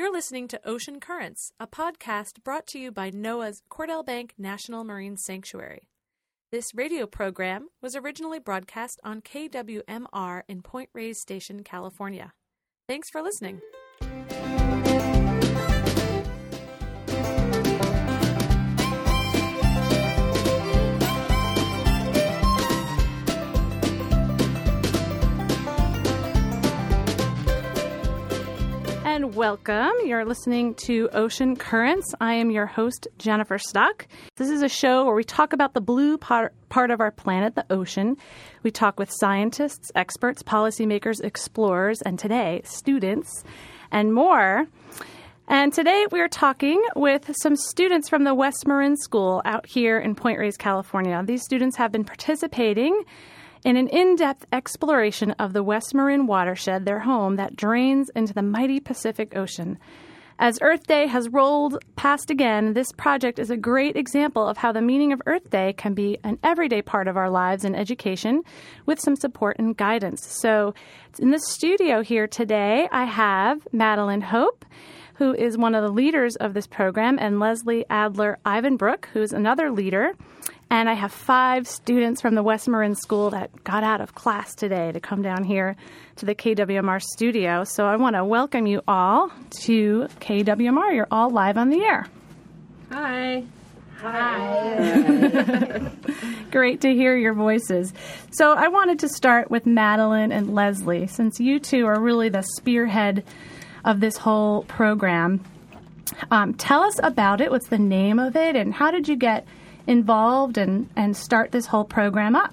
You're listening to Ocean Currents, a podcast brought to you by NOAA's Cordell Bank National Marine Sanctuary. This radio program was originally broadcast on KWMR in Point Reyes Station, California. Thanks for listening. And welcome. You're listening to Ocean Currents. I am your host, Jennifer Stock. This is a show where we talk about the blue part of our planet, the ocean. We talk with scientists, experts, policymakers, explorers, and today, students, and more. And today we are talking with some students from the West Marin School out here in Point Reyes, California. These students have been participating in an in-depth exploration of the West Marin watershed, their home that drains into the mighty Pacific Ocean. As Earth Day has rolled past again, this project is a great example of how the meaning of Earth Day can be an everyday part of our lives and education with some support and guidance. So in the studio here today, I have Madeline Hope, who is one of the leaders of this program, and Leslie Adler-Ivanbrook, who is another leader. And I have 5 students from the West Marin School that got out of class today to come down here to the KWMR studio. So I want to welcome you all to KWMR. You're all live on the air. Hi. Hi. Great to hear your voices. So I wanted to start with Madeline and Leslie, since you two are really the spearhead of this whole program. Tell us about it. What's the name of it, and how did you get involved and start this whole program up?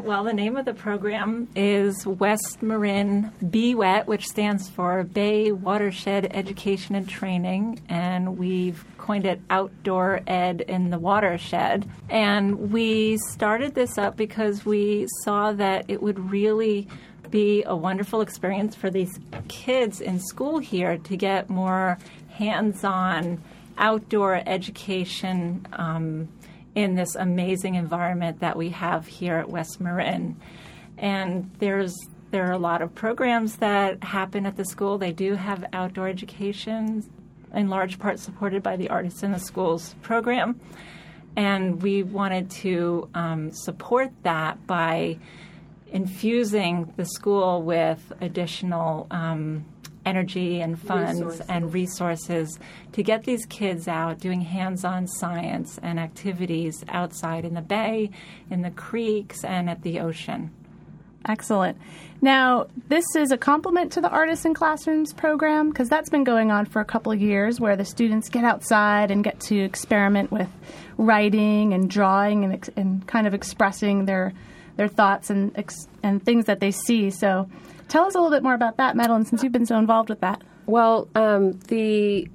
Well, the name of the program is West Marin BWET, which stands for Bay Watershed Education and Training, and we've coined it Outdoor Ed in the Watershed. And we started this up because we saw that it would really be a wonderful experience for these kids in school here to get more hands-on outdoor education in this amazing environment that we have here at West Marin. And there are a lot of programs that happen at the school. They do have outdoor education, in large part supported by the Artists in the Schools program. And we wanted to support that by infusing the school with additional energy and funds and resources to get these kids out doing hands-on science and activities outside in the bay, in the creeks, and at the ocean. Excellent. Now, this is a complement to the Artists in Classrooms program, because that's been going on for a couple of years, where the students get outside and get to experiment with writing and drawing and kind of expressing their thoughts and things that they see. So tell us a little bit more about that, Madeline, since you've been so involved with that. Well, the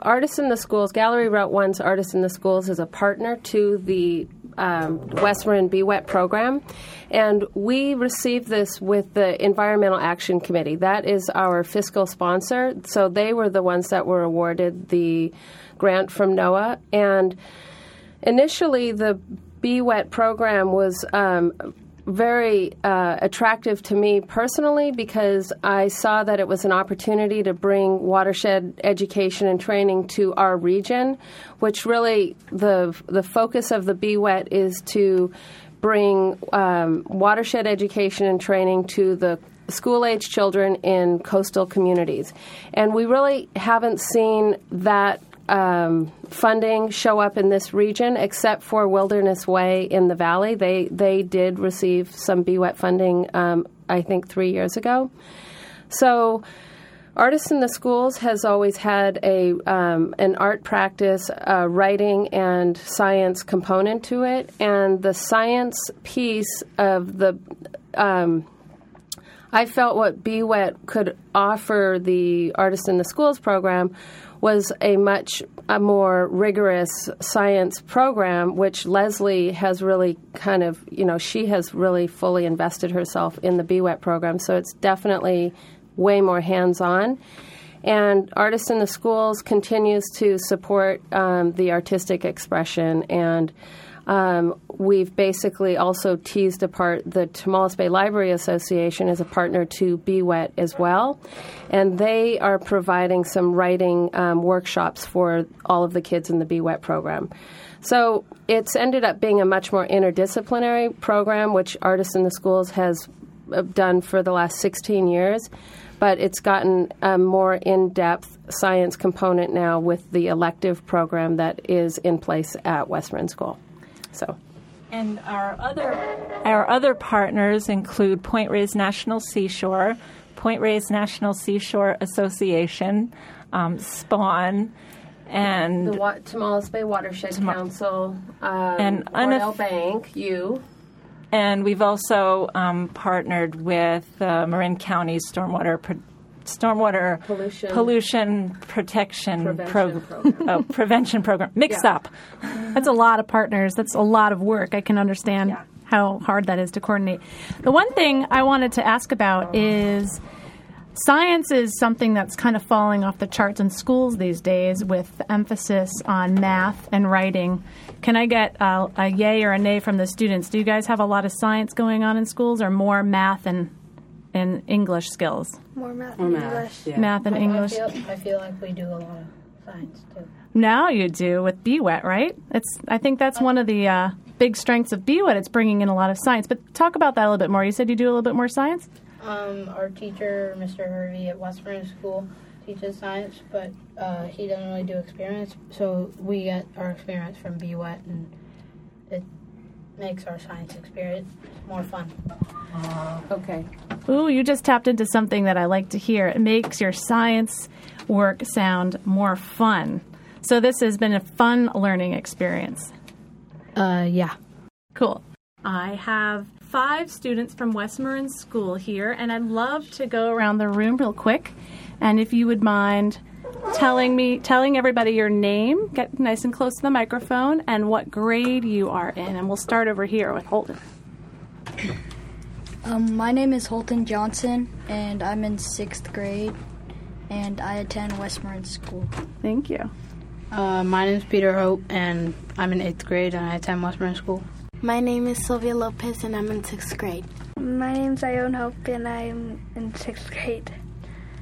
Artists in the Schools, Gallery Route 1's Artists in the Schools, is a partner to the West Marin BWET program, and we received this with the Environmental Action Committee. That is our fiscal sponsor, so they were the ones that were awarded the grant from NOAA. And initially, the BWET program was very attractive to me personally, because I saw that it was an opportunity to bring watershed education and training to our region, which really the focus of the BWET is to bring watershed education and training to the school-age children in coastal communities. And we really haven't seen that funding show up in this region, except for Wilderness Way in the valley. They did receive some BWET funding, I think 3 years ago. So Artists in the Schools has always had an art practice, writing, and science component to it. And the science piece of the I felt what BWET could offer the Artists in the Schools program was a more rigorous science program, which Leslie has really kind of, she has really fully invested herself in the BWET program. So it's definitely way more hands-on. And Artists in the Schools continues to support the artistic expression and We've basically also teased apart the Tomales Bay Library Association as a partner to BWET as well, and they are providing some writing workshops for all of the kids in the BWET program. So it's ended up being a much more interdisciplinary program, which Artists in the Schools has done for the last 16 years, but it's gotten a more in-depth science component now with the elective program that is in place at West Marin School. So, and our other partners include Point Reyes National Seashore, Point Reyes National Seashore Association, SPAWN, and the Tomales Bay Watershed Council, and Cordell Bank, and we've also partnered with Marin County Stormwater Pollution Protection Program. Prevention Program. Mix up. That's a lot of partners. That's a lot of work. I can understand how hard that is to coordinate. The one thing I wanted to ask about is science is something that's kind of falling off the charts in schools these days with emphasis on math and writing. Can I get a yay or a nay from the students? Do you guys have a lot of science going on in schools or more math and English skills? More math and English. Yeah. Math and English. I feel like we do a lot of science, too. Now you do with BWET, right? I think that's one of the big strengths of BWET. It's bringing in a lot of science. But talk about that a little bit more. You said you do a little bit more science? Our teacher, Mr. Hervey at West Marin School, teaches science, but he doesn't really do experiments, so we get our experience from BWET, and it makes our science experience more fun. Okay. Ooh, you just tapped into something that I like to hear. It makes your science work sound more fun. So this has been a fun learning experience. Yeah. Cool. I have 5 students from West Marin School here, and I'd love to go around the room real quick. And if you would mind telling everybody your name, get nice and close to the microphone, and what grade you are in. And we'll start over here with Holton. My name is Holton Johnson, and I'm in 6th grade, and I attend West Marin School. Thank you. My name is Peter Hope, and I'm in 8th grade, and I attend West Marin School. My name is Sylvia Lopez, and I'm in 6th grade. My name is Ione Hope, and I'm in 6th grade.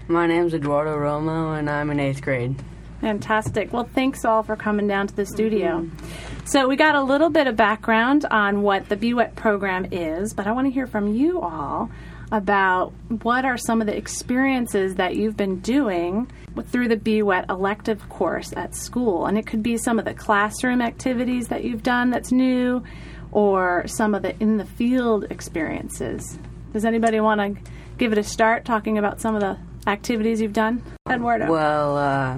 My name is Eduardo Romo, and I'm in 8th grade. Fantastic. Well, thanks all for coming down to the studio. Mm-hmm. So we got a little bit of background on what the BWET program is, but I want to hear from you all about what are some of the experiences that you've been doing through the BWET elective course at school. And it could be some of the classroom activities that you've done that's new or some of the in-the-field experiences. Does anybody want to give it a start talking about some of the activities you've done? Eduardo. Well,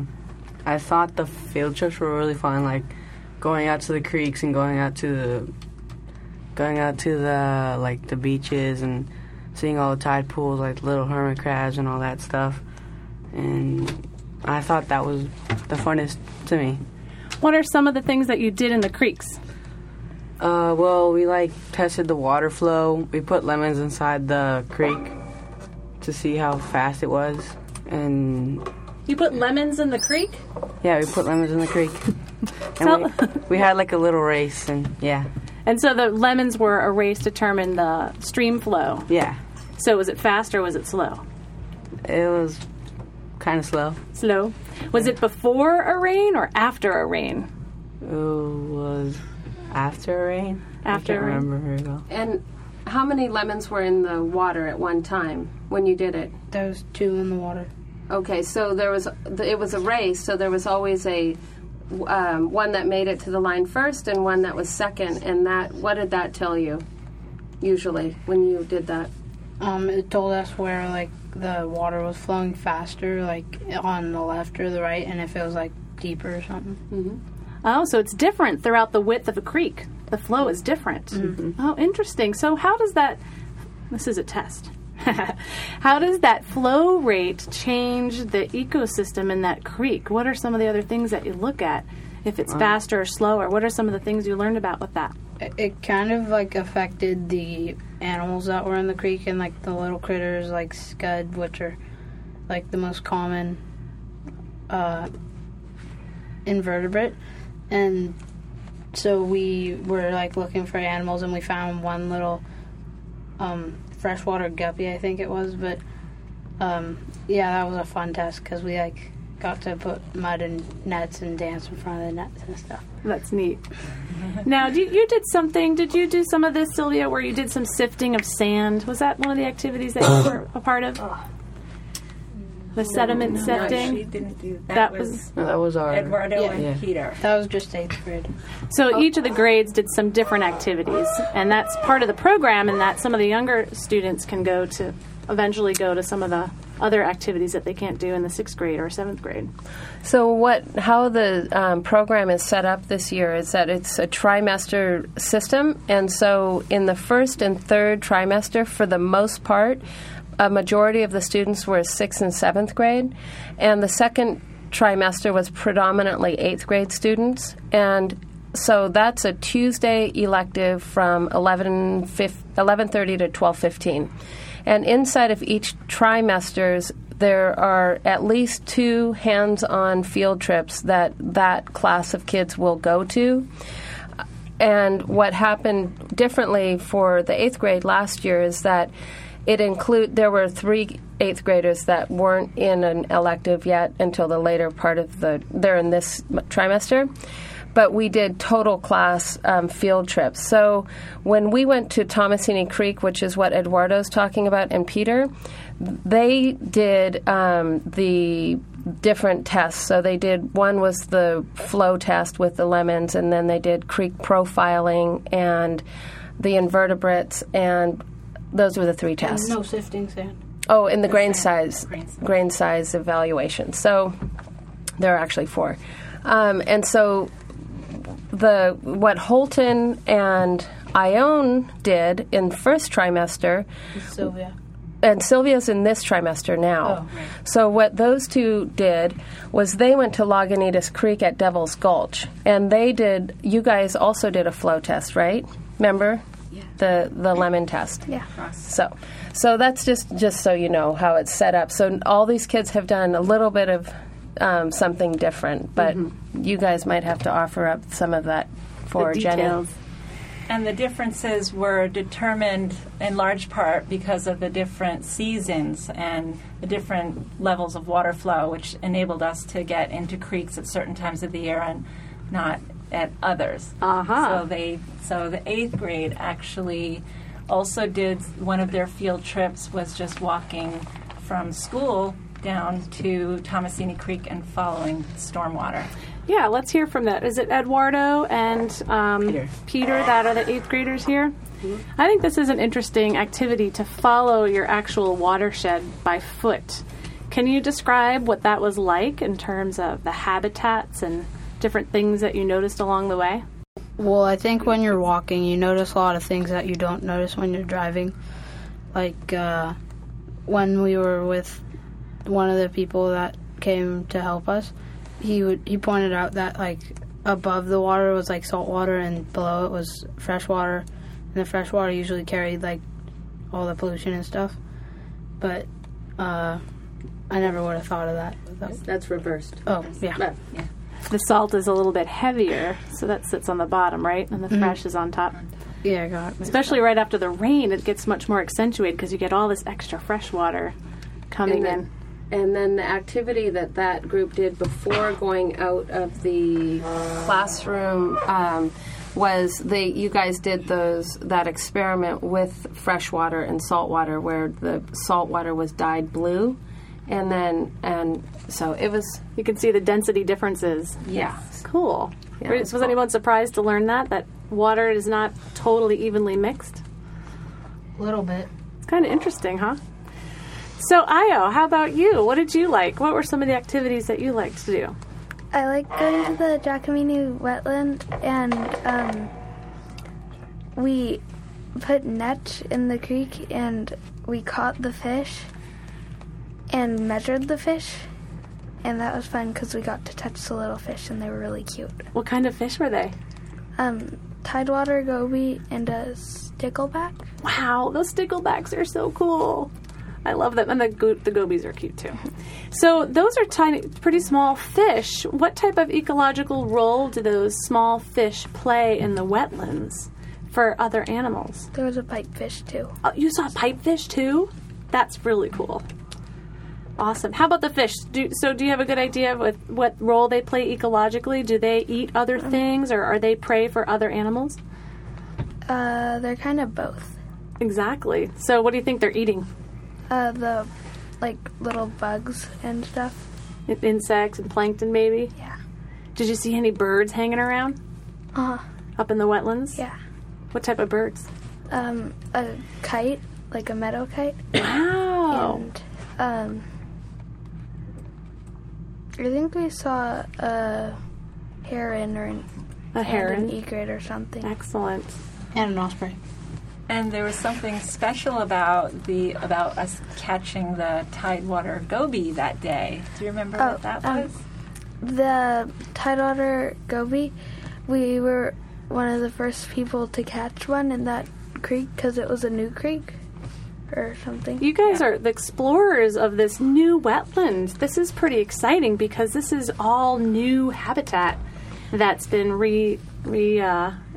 I thought the field trips were really fun, like going out to the creeks and going out to the like the beaches and seeing all the tide pools, like little hermit crabs and all that stuff. And I thought that was the funnest to me. What are some of the things that you did in the creeks? Well, we tested the water flow. We put lemons inside the creek to see how fast it was. And you put lemons in the creek? Yeah, we put lemons in the creek. And we had a little race, and yeah. And so the lemons were a race to determine the stream flow. Yeah. So was it fast or was it slow? It was kind of slow. Slow. Was it before a rain or after a rain? It was after a rain. After a rain. I can't remember very well. And how many lemons were in the water at one time when you did it? There was 2 in the water. Okay, so it was a race, so there was always a one that made it to the line first and one that was second, and what did that tell you, usually, when you did that? It told us where, the water was flowing faster, on the left or the right, and if it was, deeper or something. Mm-hmm. Oh, so it's different throughout the width of a creek. The flow is different. Mm-hmm. Oh, interesting. So how does that... This is a test. How does that flow rate change the ecosystem in that creek? What are some of the other things that you look at? If it's faster or slower, what are some of the things you learned about with that? It kind of affected the animals that were in the creek and the little critters like scud, which are the most common invertebrate, and So we were, like, looking for animals, and we found one little freshwater guppy, I think it was. But, yeah, that was a fun test because we, like, got to put mud in nets and dance in front of the nets and stuff. That's neat. Now, did you do some of this, Sylvia, where you did some sifting of sand? Was that one of the activities that you were a part of? The sediment sifting? No, she didn't do that. That was our Eduardo and Peter. That was just 8th grade. So each of the grades did some different activities, and that's part of the program, and that some of the younger students can go to, eventually go to some of the other activities that they can't do in the 6th grade or 7th grade. So how the program is set up this year is that it's a trimester system, and so in the first and third trimester, for the most part, a majority of the students were 6th and 7th grade, and the second trimester was predominantly 8th grade students. And so that's a Tuesday elective from 11:30 to 12:15. And inside of each trimesters, there are at least 2 hands-on field trips that class of kids will go to. And what happened differently for the 8th grade last year is that there were 3 8th graders that weren't in an elective yet until the later part of they're in this trimester, but we did total class field trips. So when we went to Tomasini Creek, which is what Eduardo's talking about, and Peter, they did the different tests. So they did, one was the flow test with the lemons, and then they did creek profiling and the invertebrates, and those were the 3 tests. And no sifting sand. Oh, and the grain size evaluation. So there are actually 4. And so what Holton and Ione did in first trimester. And Sylvia's in this trimester now. Oh, right. So what those 2 did was they went to Lagunitas Creek at Devil's Gulch, and you guys also did a flow test, right? Remember? Yeah. The lemon test. Yeah. So that's just so you know how it's set up. So all these kids have done a little bit of something different, but you guys might have to offer up some of that for Jenny. And the differences were determined in large part because of the different seasons and the different levels of water flow, which enabled us to get into creeks at certain times of the year and not at others. So the 8th grade actually also did one of their field trips, was just walking from school down to Tomasini Creek and following stormwater. Yeah, let's hear from that. Is it Eduardo and Peter that are the 8th graders here? Mm-hmm. I think this is an interesting activity to follow your actual watershed by foot. Can you describe what that was like in terms of the habitats and different things that you noticed along the way? Well, I think when you're walking, you notice a lot of things that you don't notice when you're driving. Like when we were with one of the people that came to help us, he pointed out that, like, above the water was, like, salt water and below it was fresh water, and the fresh water usually carried, like, all the pollution and stuff. But I never would have thought of that. That's reversed. Oh, yeah. But, yeah. The salt is a little bit heavier, so that sits on the bottom, right? And the fresh is on top. Yeah, I got it. Especially right after the rain, it gets much more accentuated because you get all this extra fresh water coming in. And then the activity that group did before going out of the classroom was you guys did that experiment with fresh water and salt water, where the salt water was dyed blue. And so it was... You can see the density differences. Yeah. Cool. Yeah, was anyone surprised to learn that water is not totally evenly mixed? A little bit. It's kind of interesting, huh? So, Io, how about you? What did you like? What were some of the activities that you liked to do? I like going to the Giacomini wetland, and we put nets in the creek, and we caught the fish and measured the fish, and that was fun because we got to touch the little fish, and they were really cute. What kind of fish were they? Tidewater, goby, and a stickleback. Wow, those sticklebacks are so cool. I love them. And the gobies are cute, too. So those are tiny, pretty small fish. What type of ecological role do those small fish play in the wetlands for other animals? There was a pipefish, too. Oh, you saw a pipefish, too? That's really cool. Awesome. How about the fish? Do you have a good idea of what role they play ecologically? Do they eat other things, or are they prey for other animals? They're kind of both. Exactly. So what do you think they're eating? The, little bugs and stuff. Insects and plankton, maybe? Yeah. Did you see any birds hanging around? Uh-huh. Up in the wetlands? Yeah. What type of birds? A kite, like a meadow kite. Wow. And, I think we saw a heron or an egret or something. Excellent. And an osprey. And there was something special about us catching the tidewater goby that day. Do you remember what that was? The tidewater goby, we were one of the first people to catch one in that creek because it was a new creek or something. You guys are the explorers of this new wetland. This is pretty exciting because this is all new habitat that's been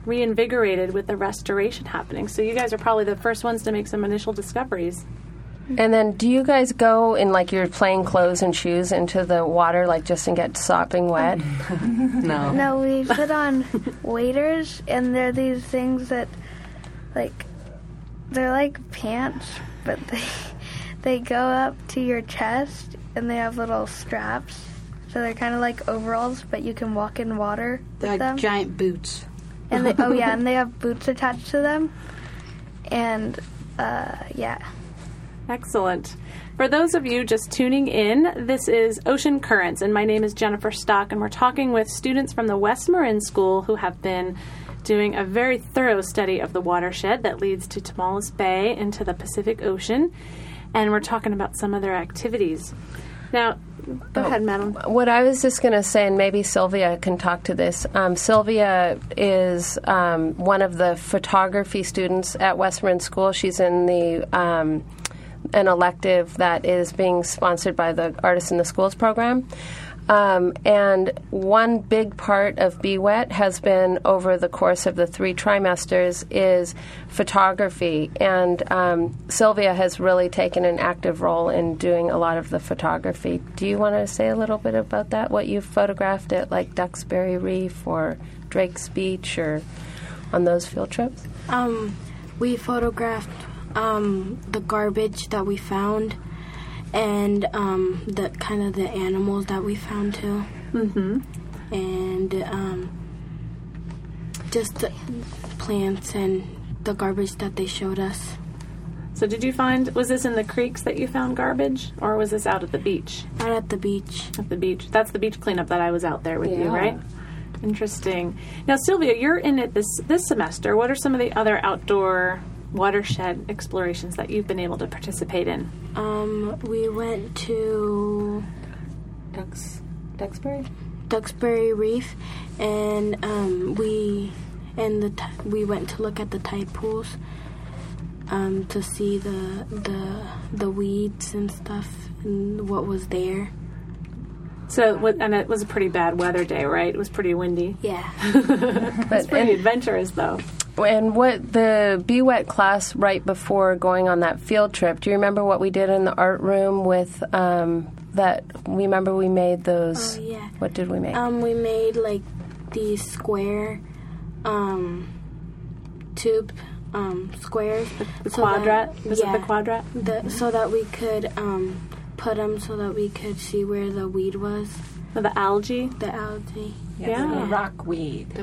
reinvigorated with the restoration happening. So you guys are probably the first ones to make some initial discoveries. And then do you guys go in, your plain clothes and shoes into the water, just and get sopping wet? No. No, we put on waders, and they're these things that, they're like pants, but they go up to your chest, and they have little straps. So they're kind of like overalls, but you can walk in water with them. They're like giant boots. And they have boots attached to them. And, Excellent. For those of you just tuning in, this is Ocean Currents, and my name is Jennifer Stock, and we're talking with students from the West Marin School who have been doing a very thorough study of the watershed that leads to Tomales Bay and to the Pacific Ocean, and we're talking about some of their activities. Now, go ahead, Madeline. What I was just going to say, and maybe Sylvia can talk to this, Sylvia is one of the photography students at West Marin School. She's in an elective that is being sponsored by the Artists in the Schools program. And one big part of BWET has been, over the course of the 3 trimesters, is photography. And Sylvia has really taken an active role in doing a lot of the photography. Do you want to say a little bit about that, what you've photographed at Duxbury Reef or Drake's Beach or on those field trips? We photographed the garbage that we found. And the kind of the animals that we found too, mm-hmm. and just the plants and the garbage that they showed us. So, did you find? Was this in the creeks that you found garbage, or was this out at the beach? Out at the beach. At the beach. That's the beach cleanup that I was out there with you, right? Interesting. Now, Sylvia, you're in it this semester. What are some of the other outdoor watershed explorations that you've been able to participate in? We went to Duxbury Reef, and we went to look at the tide pools to see the weeds and stuff and what was there. So, and it was a pretty bad weather day, right? It was pretty windy. Yeah. It was pretty adventurous, though. And what the BWET class right before going on that field trip, do you remember what we did in the art room with that? Remember we made those. Oh, yeah. What did we make? We made these square tube squares. The quadrat? That, was it the quadrat? So that we could put them so that we could see where the weed was. So the algae? The algae. Yeah. The rockweed.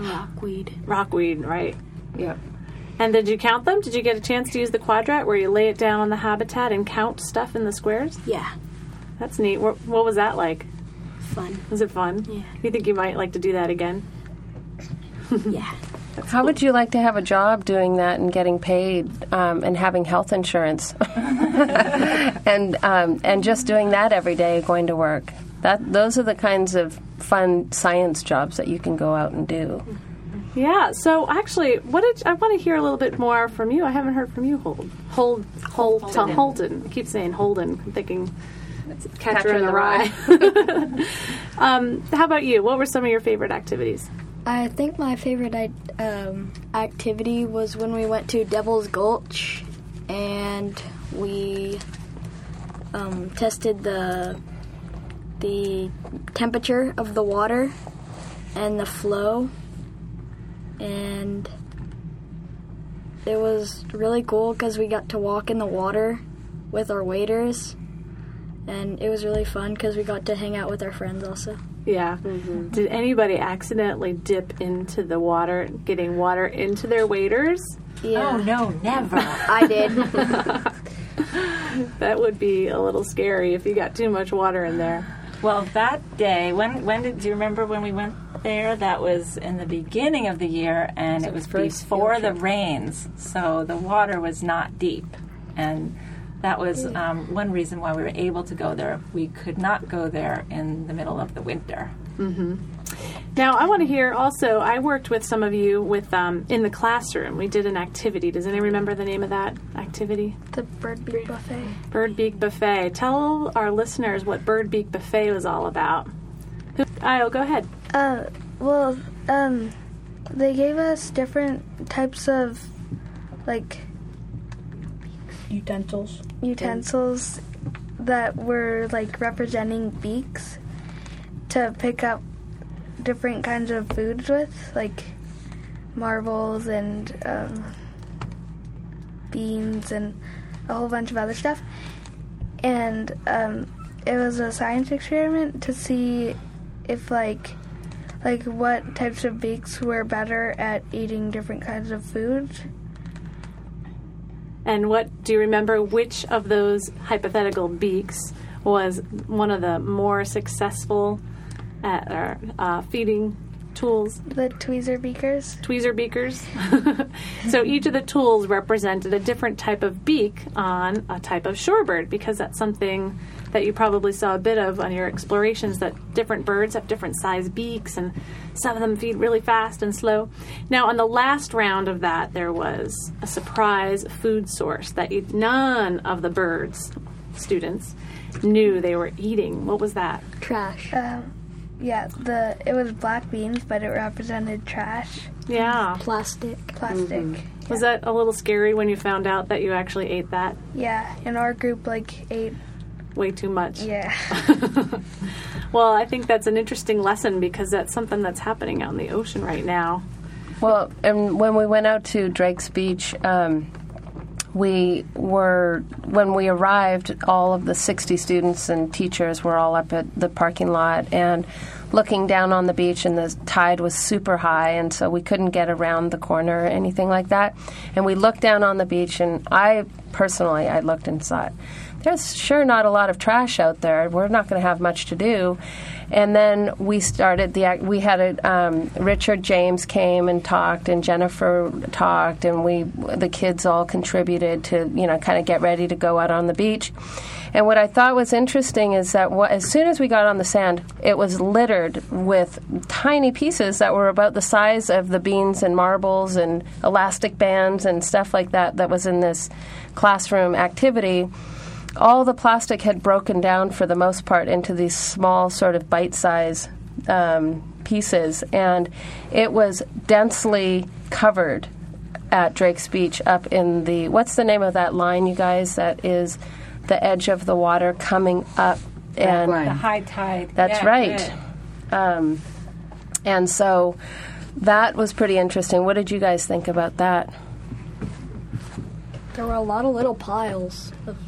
Rockweed, right. Yep. And did you count them? Did you get a chance to use the quadrat where you lay it down on the habitat and count stuff in the squares? Yeah. That's neat. What was that like? Fun. Was it fun? Yeah. You think you might like to do that again? Yeah. How would you like to have a job doing that and getting paid and having health insurance? And just doing that every day, going to work. Those are the kinds of fun science jobs that you can go out and do. Yeah, so actually, I want to hear a little bit more from you. I haven't heard from you, Holden. I keep saying Holden. I'm thinking Catcher in the Rye. How about you? What were some of your favorite activities? I think my favorite activity was when we went to Devil's Gulch and we tested the temperature of the water and the flow. And it was really cool because we got to walk in the water with our waders. And it was really fun because we got to hang out with our friends also. Yeah. Mm-hmm. Did anybody accidentally dip into the water, getting water into their waders? Yeah. Oh, no, never. I did. That would be a little scary if you got too much water in there. Well, that day, do you remember when we went there? That was in the beginning of the year, and it was before the rains, so the water was not deep. And that was one reason why we were able to go there. We could not go there in the middle of the winter. Mm-hmm. Now, I want to hear also, I worked with some of you with in the classroom. We did an activity. Does anyone remember the name of that activity? The Bird Beak Buffet. Bird Beak Buffet. Tell our listeners what Bird Beak Buffet was all about. I'll go ahead. They gave us different types of, like, utensils that were, like, representing beaks to pick up different kinds of foods with, like marbles and beans and a whole bunch of other stuff. And it was a science experiment to see if like what types of beaks were better at eating different kinds of foods. And do you remember which of those hypothetical beaks was one of the more successful at our feeding tools? The tweezer beakers. So each of the tools represented a different type of beak on a type of shorebird, because that's something that you probably saw a bit of on your explorations, that different birds have different size beaks, and some of them feed really fast and slow. Now, on the last round of that, there was a surprise food source that none of the birds' students knew they were eating. What was that? Trash. Yeah, it was black beans, but it represented trash. Yeah. Plastic. Mm-hmm. Yeah. Was that a little scary when you found out that you actually ate that? Yeah, and our group, ate way too much. Yeah. Well, I think that's an interesting lesson, because that's something that's happening out in the ocean right now. Well, and when we went out to Drake's Beach, when we arrived, all of the 60 students and teachers were all up at the parking lot and looking down on the beach, and the tide was super high, and so we couldn't get around the corner or anything like that. And we looked down on the beach, and I looked and saw it. There's sure not a lot of trash out there. We're not going to have much to do. And then we started Richard James came and talked, and Jennifer talked, and the kids all contributed to, kind of get ready to go out on the beach. And what I thought was interesting is that as soon as we got on the sand, it was littered with tiny pieces that were about the size of the beans and marbles and elastic bands and stuff like that that was in this classroom activity. All the plastic had broken down, for the most part, into these small sort of bite-sized pieces, and it was densely covered at Drake's Beach up in the, what's the name of that line, you guys, that is the edge of the water coming up? And the high tide. That's right. Yeah. And so that was pretty interesting. What did you guys think about that? There were a lot of little piles of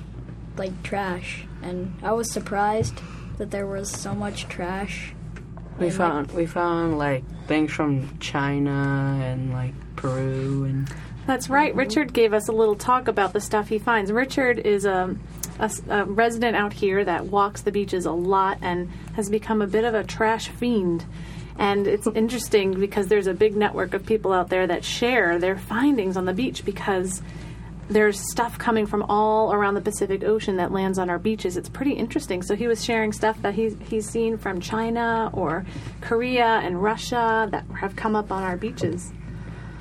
trash, and I was surprised that there was so much trash. We found things from China and Peru and. That's right. Richard gave us a little talk about the stuff he finds. Richard is a resident out here that walks the beaches a lot and has become a bit of a trash fiend. And it's interesting because there's a big network of people out there that share their findings on the beach, because there's stuff coming from all around the Pacific Ocean that lands on our beaches. It's pretty interesting. So he was sharing stuff that he's seen from China or Korea and Russia that have come up on our beaches.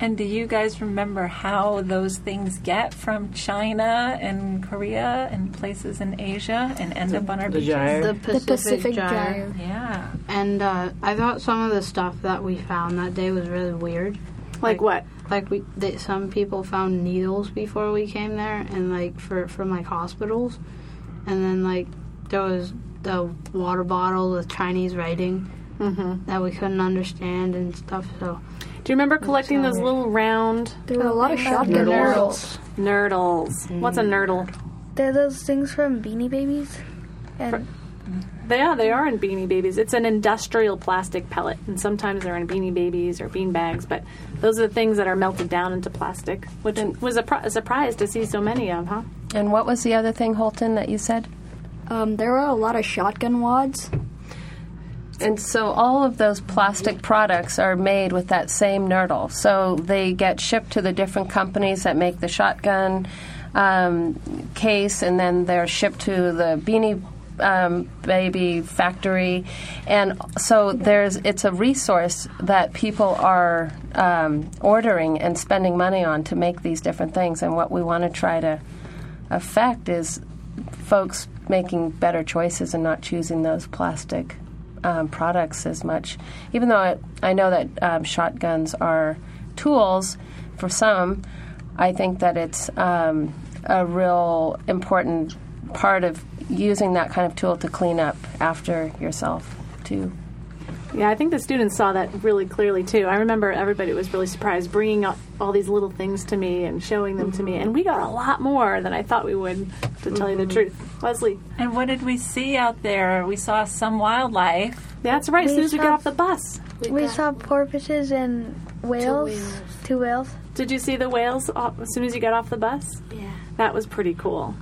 And do you guys remember how those things get from China and Korea and places in Asia and end up on our beaches? The Pacific Gyre. Yeah. And I thought some of the stuff that we found that day was really weird. Like what? Like some people found needles before we came there, and like from like hospitals, and then like there was the water bottle with Chinese writing that we couldn't understand and stuff. So. Do you remember collecting those little round... There were a lot of shotgun nurdles. What's a nurdle? They're those things from Beanie Babies. Yeah, they are in Beanie Babies. It's an industrial plastic pellet, and sometimes they're in Beanie Babies or bean bags, but those are the things that are melted down into plastic, which was a surprise to see so many of, huh? And what was the other thing, Holton, that you said? There were a lot of shotgun wads. And so all of those plastic products are made with that same nurdle. So they get shipped to the different companies that make the shotgun case, and then they're shipped to the Beanie Baby factory. And so it's a resource that people are ordering and spending money on to make these different things. And what we want to try to affect is folks making better choices and not choosing those plastic products as much, even though I know that shotguns are tools for some. I think that it's a real important part of using that kind of tool to clean up after yourself too. Yeah, I think the students saw that really clearly too. I remember everybody was really surprised bringing up all these little things to me and showing them to me, and we got a lot more than I thought we would, to tell you the truth. Leslie. And what did we see out there? We saw some wildlife. That's right, as soon as we got off the bus. We saw porpoises and whales. Two whales. Did you see the whales as soon as you got off the bus? Yeah. That was pretty cool.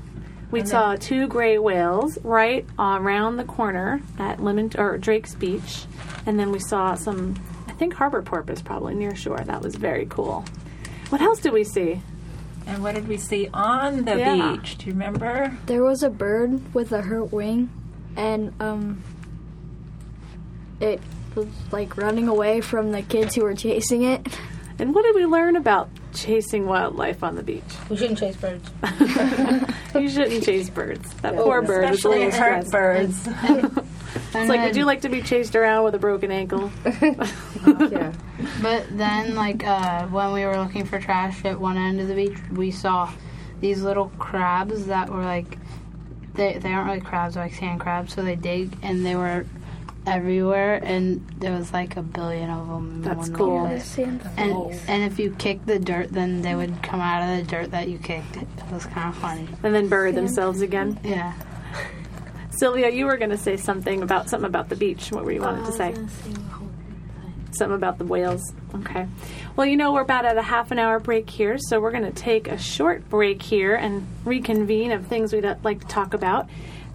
We saw two gray whales right around the corner at Drake's Beach. And then we saw some, I think, harbor porpoise probably near shore. That was very cool. What else did we see? And what did we see on the beach? Do you remember? There was a bird with a hurt wing, and it was like running away from the kids who were chasing it. And what did we learn about chasing wildlife on the beach? We shouldn't chase birds. You shouldn't chase birds. That poor bird was a little stressed. Birds. It's like, would you like to be chased around with a broken ankle? Yeah. But then, like, when we were looking for trash at one end of the beach, we saw these little crabs that were, like, they aren't really crabs, they're like sand crabs, so they dig, and they were everywhere, and there was, like, a billion of them. That's cool. And if you kicked the dirt, then they would come out of the dirt that you kicked. It was kind of funny. And then bury themselves again? Yeah. Sylvia, you were going to say something about the beach. What were you wanted to say? Something about the whales. Okay. Well, you know, we're about at a half an hour break here, so we're going to take a short break here and reconvene of things we'd like to talk about.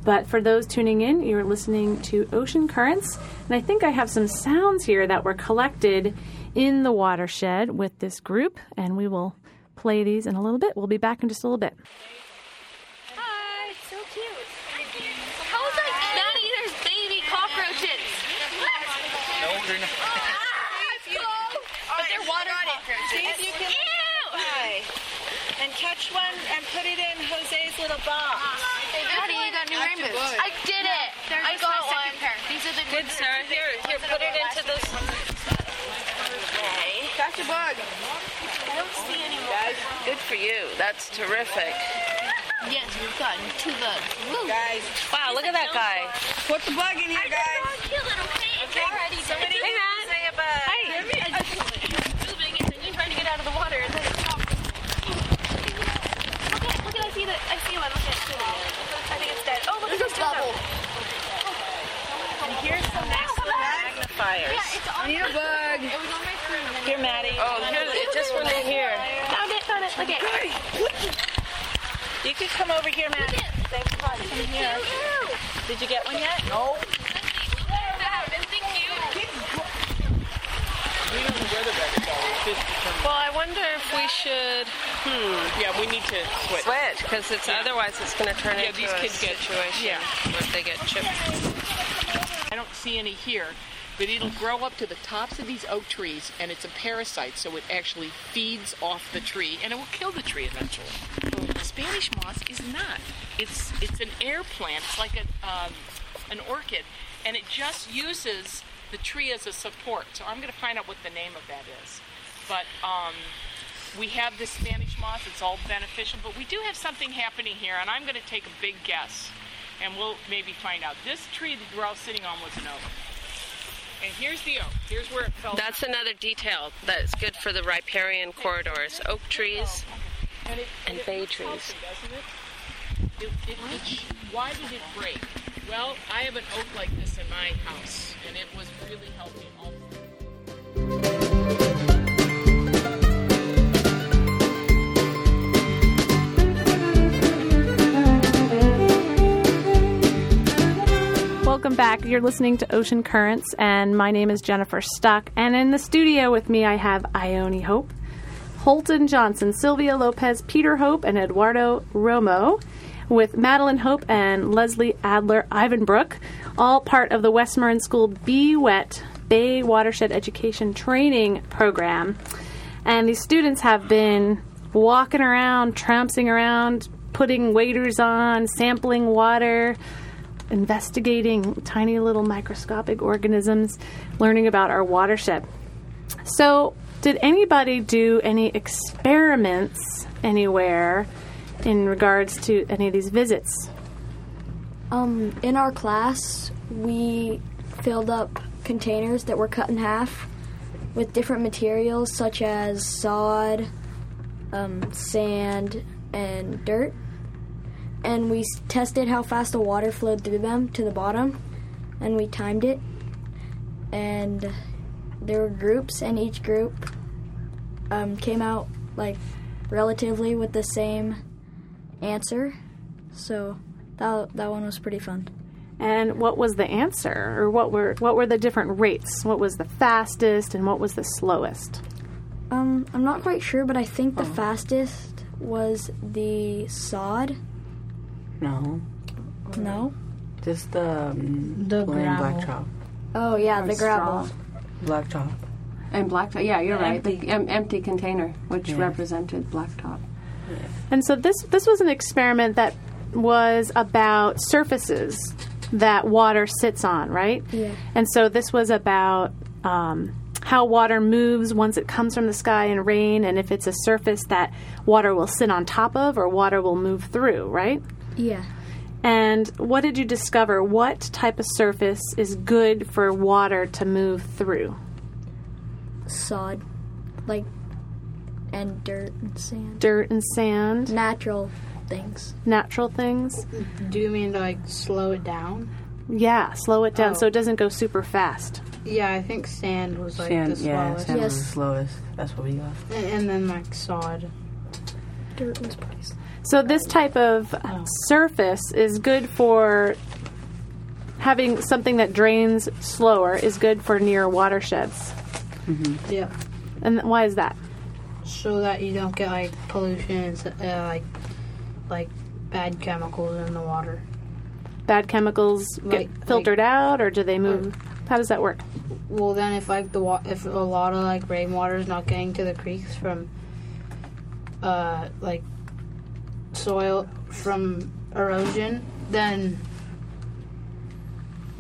But for those tuning in, you're listening to Ocean Currents, and I think I have some sounds here that were collected in the watershed with this group, and we will play these in a little bit. We'll be back in just a little bit. Catch one and put it in Jose's little box. Honey, you got new rainbows. I did it. I got one. These are the good Sarah. Here, put it into this. Okay. Catch a bug. I don't see any more. Guys, good for you. That's terrific. Yes, we've gotten two bugs. Woo. Guys. Wow, look at that guy. Put the bug in here, guys. I don't kill it, okay? Alrighty, somebody say a bug. Hi. It's moving, and then you're trying to get out of the water. I see one. I think it's dead. Oh, look at this bubble. And here's some nice little magnifiers. Yeah, it's on. I need a bug. It was on my screen. Here, Maddie. Oh, it just went in here. Found it. Look at it. You could come over here, Maddie. Thanks for coming here. Did you get one yet? No. Isn't it cute? Well, I wonder if we should. Yeah, we need to switch because it's otherwise it's going to turn into a situation if they get chipped. I don't see any here, but it'll grow up to the tops of these oak trees, and it's a parasite, so it actually feeds off the tree, and it will kill the tree eventually. Spanish moss is not. It's an air plant. It's like an orchid, and it just uses the tree as a support. So I'm going to find out what the name of that is. But we have this Spanish moss. It's all beneficial, but we do have something happening here, and I'm going to take a big guess, and we'll maybe find out. This tree that we're all sitting on was an oak. And here's the oak. Here's where it fell. That's out. Another detail that's good for the riparian corridors. Oak trees and bay trees. Healthy, why did it break? Well, I have an oak like this in my house, and it was really healthy. Welcome back. You're listening to Ocean Currents, and my name is Jennifer Stock. And in the studio with me, I have Ione Hope, Holton Johnson, Sylvia Lopez, Peter Hope, and Eduardo Romo, with Madeline Hope and Leslie Adler-Ivanbrook, all part of the West Marin School BWET, Bay Watershed Education Training Program. And these students have been walking around, trampsing around, putting waders on, sampling water, investigating tiny little microscopic organisms, learning about our watershed. So, did anybody do any experiments anywhere in regards to any of these visits? In our class, we filled up containers that were cut in half with different materials such as sod, sand, and dirt. And we tested how fast the water flowed through them to the bottom, and we timed it. And there were groups, and each group came out like relatively with the same answer. So that one was pretty fun. And what was the answer, or what were the different rates? What was the fastest, and what was the slowest? I'm not quite sure, but I think the fastest was the sod. No. Just the plain black chalk. Oh, yeah, or the gravel. Black chalk. And black chalk. Yeah, you're right. The empty container, which represented black chalk. Yeah. And so this was an experiment that was about surfaces that water sits on, right? Yeah. And so this was about how water moves once it comes from the sky and rain, and if it's a surface that water will sit on top of or water will move through, right? Yeah. And what did you discover? What type of surface is good for water to move through? Sod. And dirt and sand. Dirt and sand. Natural things. Do you mean slow it down? Yeah, slow it down so it doesn't go super fast. Yeah, I think sand was the slowest. Yeah, sand was the slowest. That's what we got. And then sod. Dirt was pretty slow. So this type of surface is good for having something that drains slower, is good for near watersheds. Mm-hmm. Yeah. And why is that? So that you don't get pollution, like bad chemicals in the water. Bad chemicals get filtered out, or do they move? How does that work? Well, then if if a lot of rainwater is not getting to the creeks from soil from erosion, then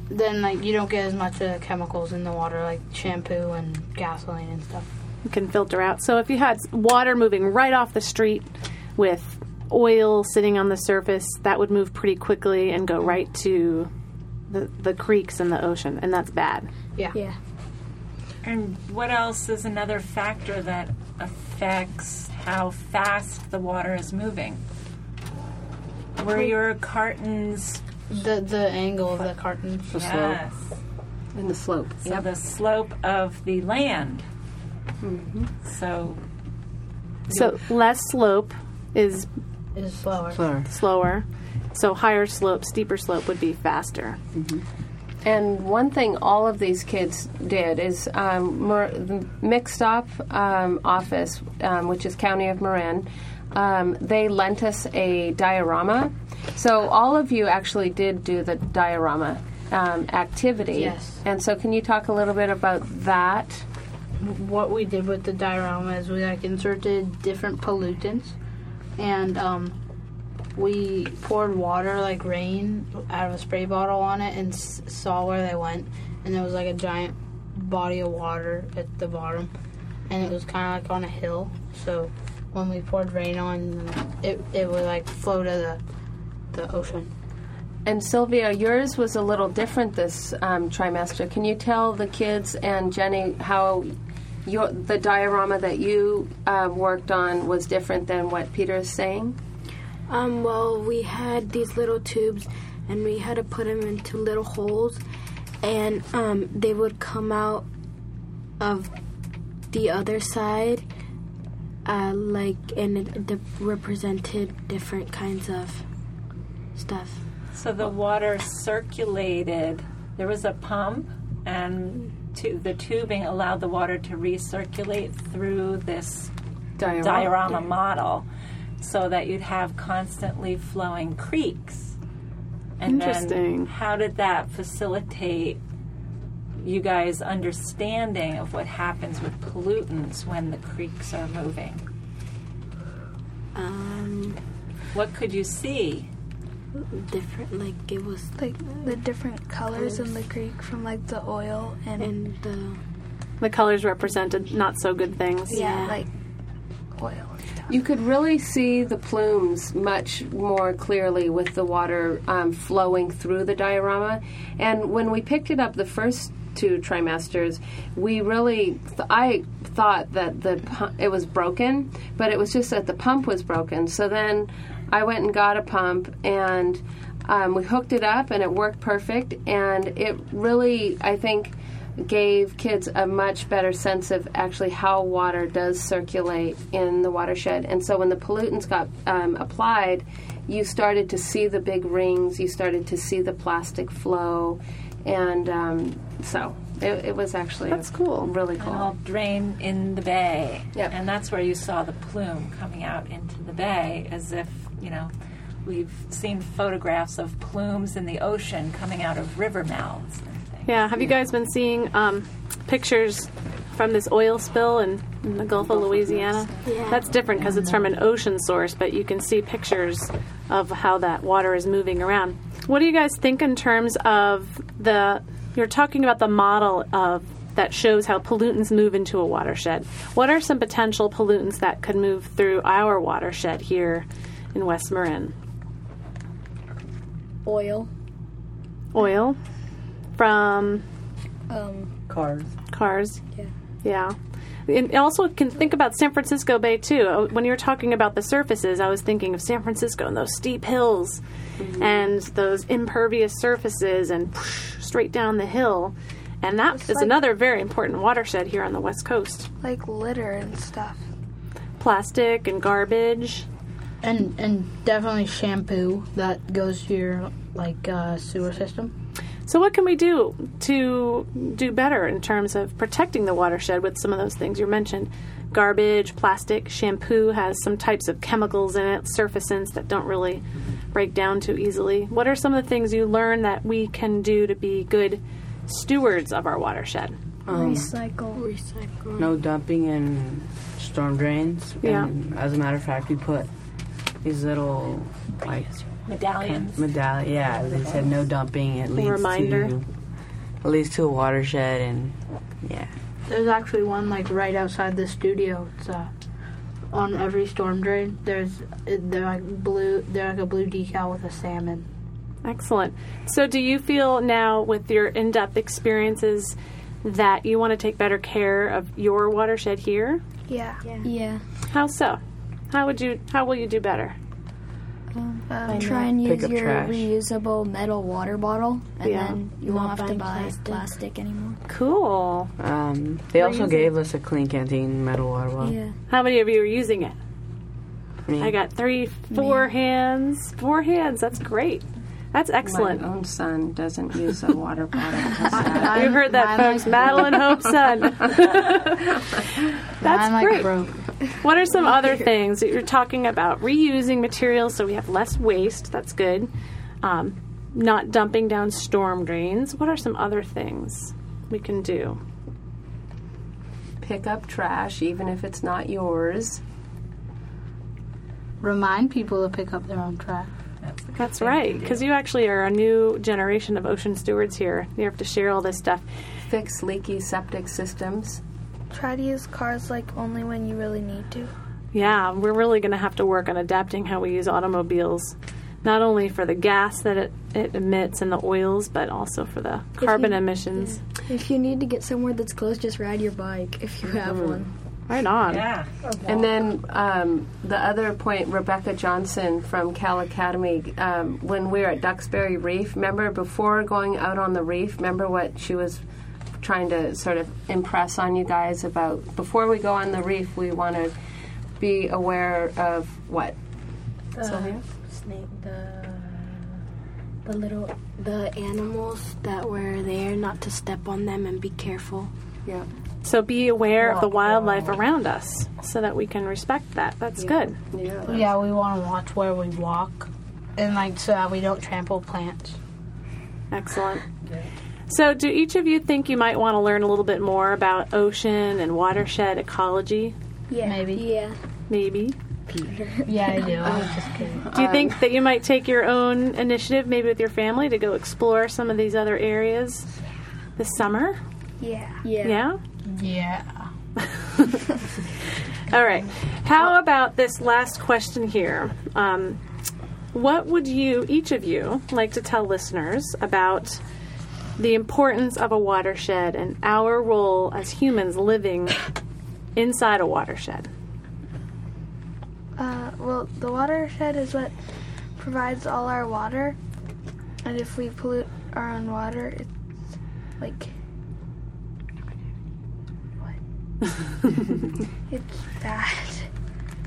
you don't get as much of the chemicals in the water, like shampoo and gasoline and stuff. You can filter out. So if you had water moving right off the street with oil sitting on the surface, that would move pretty quickly and go right to the creeks and the ocean, and that's bad. Yeah. And what else is another factor that affects how fast the water is moving? Were your cartons the angle of the carton? Slope. And the slope. So the slope of the land. Mm-hmm. So less slope is slower. So higher slope, steeper slope would be faster. Mm-hmm. And one thing all of these kids did is the mixed up office, which is County of Marin, they lent us a diorama. So all of you actually did do the diorama activity. Yes. And so can you talk a little bit about that? What we did with the diorama is we inserted different pollutants, and we poured water like rain out of a spray bottle on it and saw where they went, and there was like a giant body of water at the bottom, and it was kind of like on a hill. So when we poured rain on it, it would like flow to the ocean. And Sylvia, yours was a little different this trimester. Can you tell the kids and Jenny how the diorama that you worked on was different than what Peter is saying? Well, we had these little tubes, and we had to put them into little holes, and they would come out of the other side, and it represented different kinds of stuff. So the water circulated. There was a pump, and the tubing allowed the water to recirculate through this diorama model, so that you'd have constantly flowing creeks. And interesting. Then how did that facilitate you guys' understanding of what happens with pollutants when the creeks are moving? What could you see? Different, like it was like the different colors in the creek from like the oil and the colors represented not so good things. Yeah, like oil. You could really see the plumes much more clearly with the water flowing through the diorama. And when we picked it up the first two trimesters, we really, I thought that it was broken, but it was just that the pump was broken. So then I went and got a pump, and we hooked it up, and it worked perfect. And it really, I think, gave kids a much better sense of actually how water does circulate in the watershed. And so when the pollutants got applied, you started to see the big rings, you started to see the plastic flow, and so it was actually really cool. And all drain in the bay. Yep. And that's where you saw the plume coming out into the bay, as if, we've seen photographs of plumes in the ocean coming out of river mouths. Yeah, have you guys been seeing pictures from this oil spill in the Gulf of Louisiana? Yeah. That's different because it's from an ocean source, but you can see pictures of how that water is moving around. What do you guys think in terms of you're talking about the model that shows how pollutants move into a watershed. What are some potential pollutants that could move through our watershed here in West Marin? Oil. From cars. Yeah. And also can think about San Francisco Bay, too. When you were talking about the surfaces, I was thinking of San Francisco and those steep hills and those impervious surfaces and straight down the hill. And that is another very important watershed here on the West Coast. Like litter and stuff. Plastic and garbage. And definitely shampoo that goes to your sewer system. So what can we do to do better in terms of protecting the watershed with some of those things you mentioned? Garbage, plastic, shampoo has some types of chemicals in it, surfactants that don't really break down too easily. What are some of the things you learn that we can do to be good stewards of our watershed? Recycle. No dumping in storm drains. Yeah. And as a matter of fact, we put these little medallions. They said no dumping. It leads to a watershed, and yeah. There's actually one right outside the studio. It's on every storm drain. They're like a blue decal with a salmon. Excellent. So, do you feel now with your in-depth experiences that you want to take better care of your watershed here? Yeah. How so? How will you do better? Try and use your reusable metal water bottle, and then you won't have to buy plastic anymore. Cool. They also gave us a Clean Canteen metal water bottle. Yeah. How many of you are using it? Me. I got 4 hands. That's great. That's excellent. My own son doesn't use a water bottle. You heard that, folks. Madeline Hope's son. That's great. What are some other things that you're talking about? Reusing materials so we have less waste. That's good. Not dumping down storm drains. What are some other things we can do? Pick up trash, even if it's not yours. Remind people to pick up their own trash. That's right, because you actually are a new generation of ocean stewards here. You have to share all this stuff. Fix leaky septic systems. Try to use cars like only when you really need to. Yeah, we're really going to have to work on adapting how we use automobiles, not only for the gas that it emits and the oils, but also for the carbon emissions. Yeah. If you need to get somewhere that's close, just ride your bike if you have one. Right on. Yeah. And then the other point, Rebecca Johnson from Cal Academy, when we were at Duxbury Reef, remember before going out on the reef, remember what she was trying to sort of impress on you guys about before we go on the reef, we want to be aware of what? Sylvia? The animals that were there, not to step on them and be careful. Yeah. So be aware of the wildlife around us so that we can respect that. That's good. Yeah, we want to watch where we walk and so that we don't trample plants. Excellent. Good. So do each of you think you might want to learn a little bit more about ocean and watershed ecology? Yeah. Maybe. Yeah. Maybe. Peter. Yeah, I do. I was just kidding. Do you think that you might take your own initiative, maybe with your family, to go explore some of these other areas this summer? Yeah. Yeah? Yeah. All right. How about this last question here? What would you, each of you, like to tell listeners about the importance of a watershed and our role as humans living inside a watershed? Well, the watershed is what provides all our water, and if we pollute our own water, it's like... It's bad.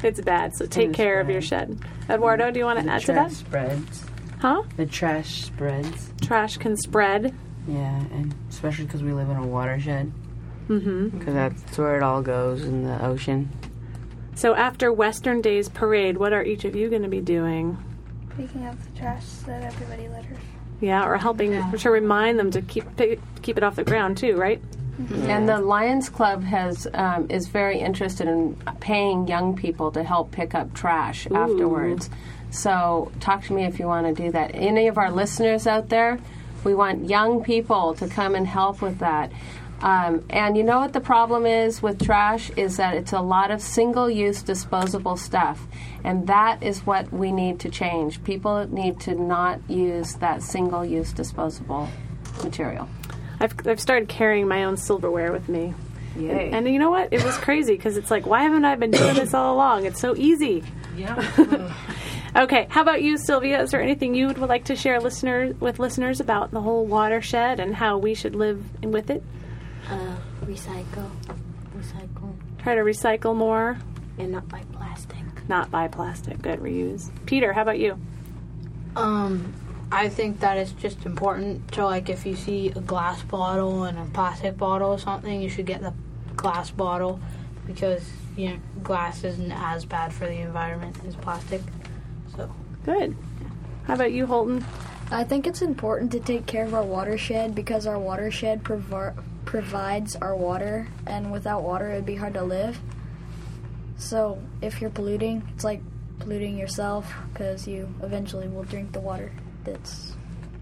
It's bad, so take care of your shed. Eduardo, do you want to add to that? The trash spreads. Huh? The trash spreads. Trash can spread. Yeah, and especially because we live in a watershed. Mm-hmm. Because that's where it all goes, in the ocean. So after Western Day's parade, what are each of you going to be doing? Picking up the trash that everybody litters. Yeah, or helping to remind them to keep it off the ground too, right? Yeah. And the Lions Club is very interested in paying young people to help pick up trash afterwards. So talk to me if you want to do that. Any of our listeners out there, we want young people to come and help with that. And you know what the problem is with trash is that it's a lot of single-use disposable stuff. And that is what we need to change. People need to not use that single-use disposable material. I've started carrying my own silverware with me. Yay. And you know what? It was crazy because it's like, why haven't I been doing this all along? It's so easy. Yeah. Okay. How about you, Sylvia? Is there anything you would like to share with listeners about the whole watershed and how we should live with it? Recycle. Try to recycle more. And not buy plastic. Not buy plastic. Good. Reuse. Peter, how about you? I think that it's just important to, if you see a glass bottle and a plastic bottle or something, you should get the glass bottle because, glass isn't as bad for the environment as plastic. So good. How about you, Holton? I think it's important to take care of our watershed because our watershed provides our water, and without water it would be hard to live. So if you're polluting, it's like polluting yourself because you eventually will drink the water that's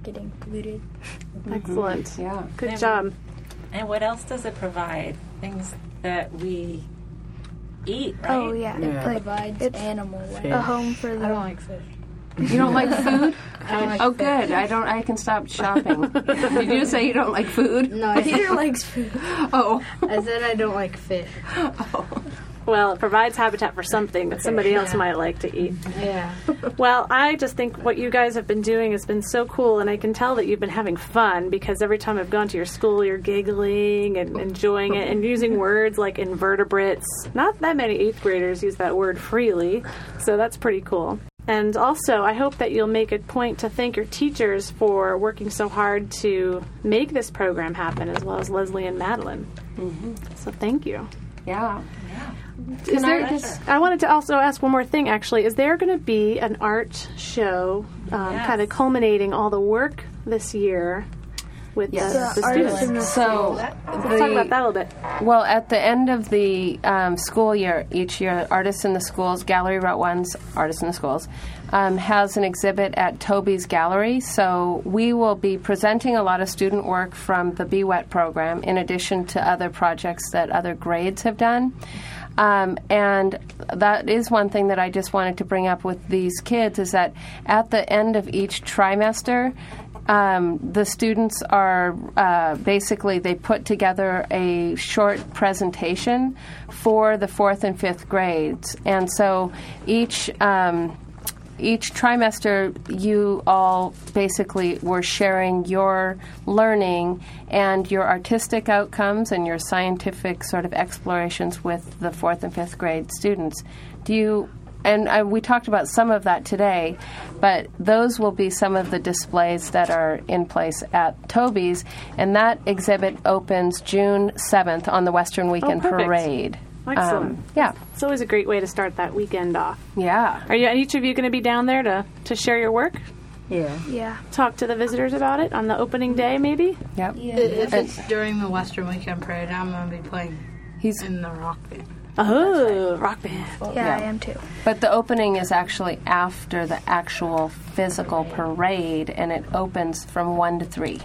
getting polluted. Excellent. Yeah. Good job. And what else does it provide? Things that we eat, right? Oh, yeah. It provides animal life. A home for them. I don't like fish. You don't like food? I don't like food. Oh, good. I can stop shopping. Did you say you don't like food? No, Peter likes food. Oh. I said I don't like fish. Oh. Well, it provides habitat for something that somebody else might like to eat. Yeah. Well, I just think what you guys have been doing has been so cool, and I can tell that you've been having fun because every time I've gone to your school, you're giggling and enjoying it and using words like invertebrates. Not that many 8th graders use that word freely, so that's pretty cool. And also, I hope that you'll make a point to thank your teachers for working so hard to make this program happen, as well as Leslie and Madeline. Mm-hmm. So thank you. Yeah. I wanted to also ask one more thing, actually. Is there going to be an art show kind of culminating all the work this year with the students? So let's talk about that a little bit. Well, at the end of the school year, each year, Artists in the Schools, Gallery Route 1's Artists in the Schools, has an exhibit at Toby's Gallery. So we will be presenting a lot of student work from the BWET program in addition to other projects that other grades have done. And that is one thing that I just wanted to bring up with these kids is that at the end of each trimester, the students are basically they put together a short presentation for the 4th and 5th grades, and so each trimester you all basically were sharing your learning and your artistic outcomes and your scientific sort of explorations with the 4th and 5th grade students. We talked about some of that today, but those will be some of the displays that are in place at Toby's, and that exhibit opens June 7th on the Western Weekend Parade. Excellent. It's always a great way to start that weekend off. Yeah. Are each of you going to be down there to share your work? Yeah. Talk to the visitors about it on the opening day, maybe? Yep. Yeah. If it's during the Western Weekend Parade, I'm going to be playing. He's in the rock band. Oh, right. Rock band. Yeah, I am too. But the opening is actually after the actual physical parade, and it opens from 1 to 3.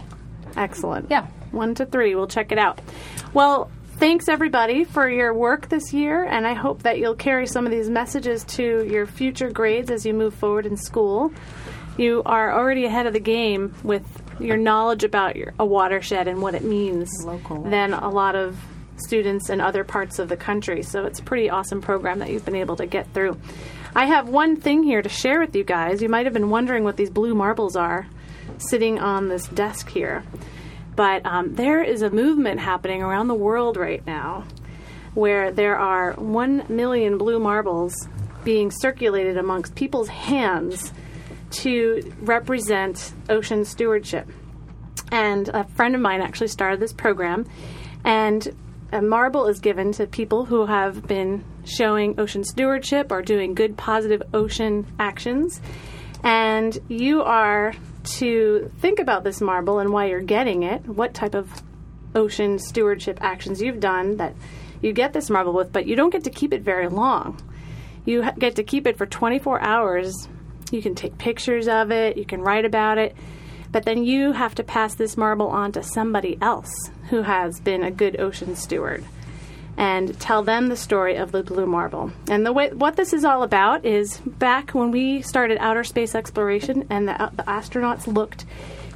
Excellent. Yeah. 1 to 3. We'll check it out. Well, thanks, everybody, for your work this year, and I hope that you'll carry some of these messages to your future grades as you move forward in school. You are already ahead of the game with your knowledge about a watershed and what it means than a lot of students in other parts of the country, so it's a pretty awesome program that you've been able to get through. I have one thing here to share with you guys. You might have been wondering what these blue marbles are sitting on this desk here, but there is a movement happening around the world right now where there are 1 million blue marbles being circulated amongst people's hands to represent ocean stewardship. And a friend of mine actually started this program, and a marble is given to people who have been showing ocean stewardship or doing good, positive ocean actions. And you are to think about this marble and why you're getting it, what type of ocean stewardship actions you've done that you get this marble with, but you don't get to keep it very long. You get to keep it for 24 hours. You can take pictures of it. You can write about it. But then you have to pass this marble on to somebody else who has been a good ocean steward and tell them the story of the blue marble. And what this is all about is back when we started outer space exploration and the astronauts looked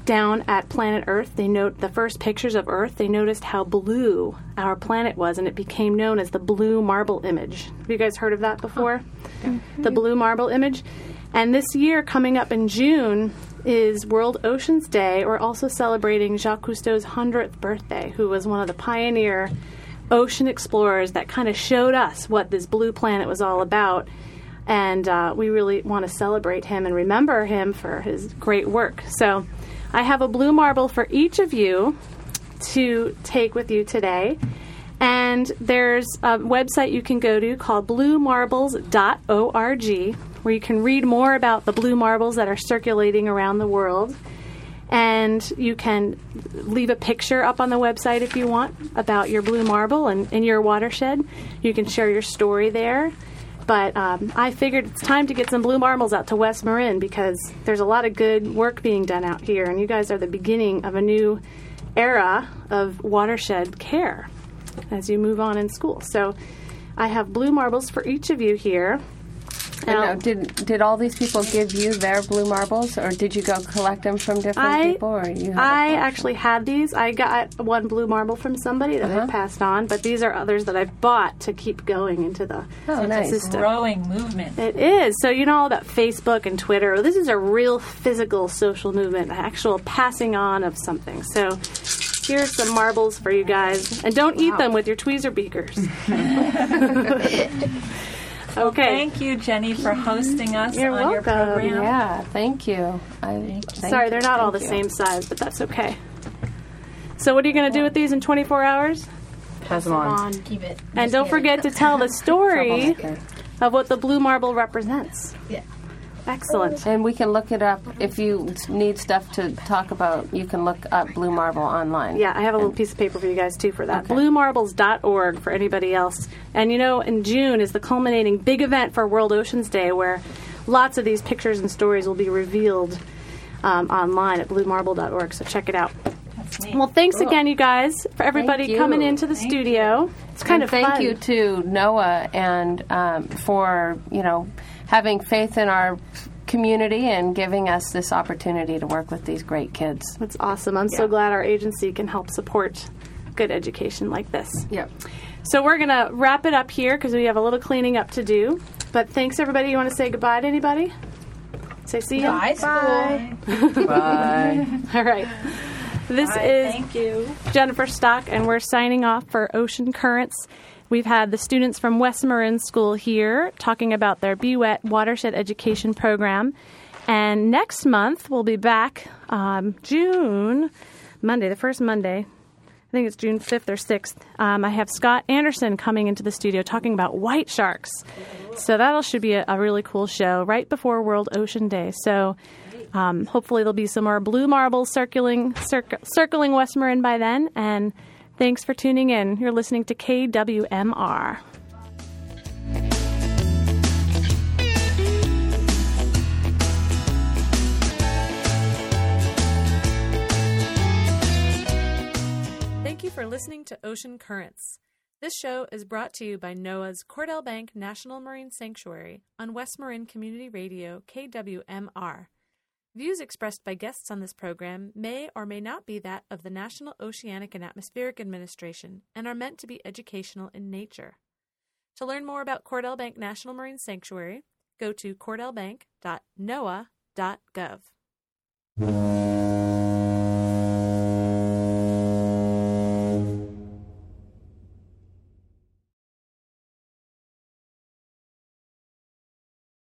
down at planet Earth, they note the first pictures of Earth, they noticed how blue our planet was, and it became known as the blue marble image. Have you guys heard of that before? Mm-hmm. The blue marble image. And this year, coming up in June, is World Oceans Day. We're also celebrating Jacques Cousteau's 100th birthday, who was one of the pioneer ocean explorers that kind of showed us what this blue planet was all about. And we really want to celebrate him and remember him for his great work. So I have a blue marble for each of you to take with you today. And there's a website you can go to called BlueMarbles.org, where you can read more about the blue marbles that are circulating around the world. And you can leave a picture up on the website if you want about your blue marble and in your watershed. You can share your story there. But I figured it's time to get some blue marbles out to West Marin because there's a lot of good work being done out here. And you guys are the beginning of a new era of watershed care as you move on in school. So I have blue marbles for each of you here. Now, did all these people give you their blue marbles, or did you go collect them from different people? Or you had I actually had these. I got one blue marble from somebody that I passed on, but these are others that I've bought to keep going into the system. It's a growing movement. It is. So you know all about Facebook and Twitter. This is a real physical social movement, an actual passing on of something. So here's some marbles for you guys. And don't eat them with your tweezer beakers. Okay. Thank you, Jenny, for hosting us your program. Yeah, thank you. Sorry, they're not all the same size, but that's okay. So what are you going to do with these in 24 hours? Pass them on. Keep it. And don't forget to tell the story of what the blue marble represents. Yeah. Excellent. And we can look it up. If you need stuff to talk about, you can look up Blue Marble online. Yeah, I have a little piece of paper for you guys, too, for that. Okay. BlueMarbles.org for anybody else. And, you know, in June is the culminating big event for World Oceans Day, where lots of these pictures and stories will be revealed online at BlueMarble.org, so check it out. Well, thanks again, you guys, for everybody coming into the studio. It's kind of fun. Thank you to NOAA and for, you know, having faith in our community and giving us this opportunity to work with these great kids. That's awesome. I'm so glad our agency can help support good education like this. Yep. So we're going to wrap it up here because we have a little cleaning up to do. But thanks, everybody. You want to say goodbye to anybody? Say see you. Bye. Bye. All right. This is thank you. Jennifer Stock, and we're signing off for Ocean Currents. We've had the students from West Marin School here talking about their BWET Watershed Education Program. And next month, we'll be back June, Monday, the first Monday. I think it's June 5th or 6th. I have Scott Anderson coming into the studio talking about white sharks. So that should be a really cool show right before World Ocean Day. So hopefully there'll be some more blue marbles circling West Marin by then. And thanks for tuning in. You're listening to KWMR. Thank you for listening to Ocean Currents. This show is brought to you by NOAA's Cordell Bank National Marine Sanctuary on West Marin Community Radio, KWMR. Views expressed by guests on this program may or may not be that of the National Oceanic and Atmospheric Administration and are meant to be educational in nature. To learn more about Cordell Bank National Marine Sanctuary, go to cordellbank.noaa.gov.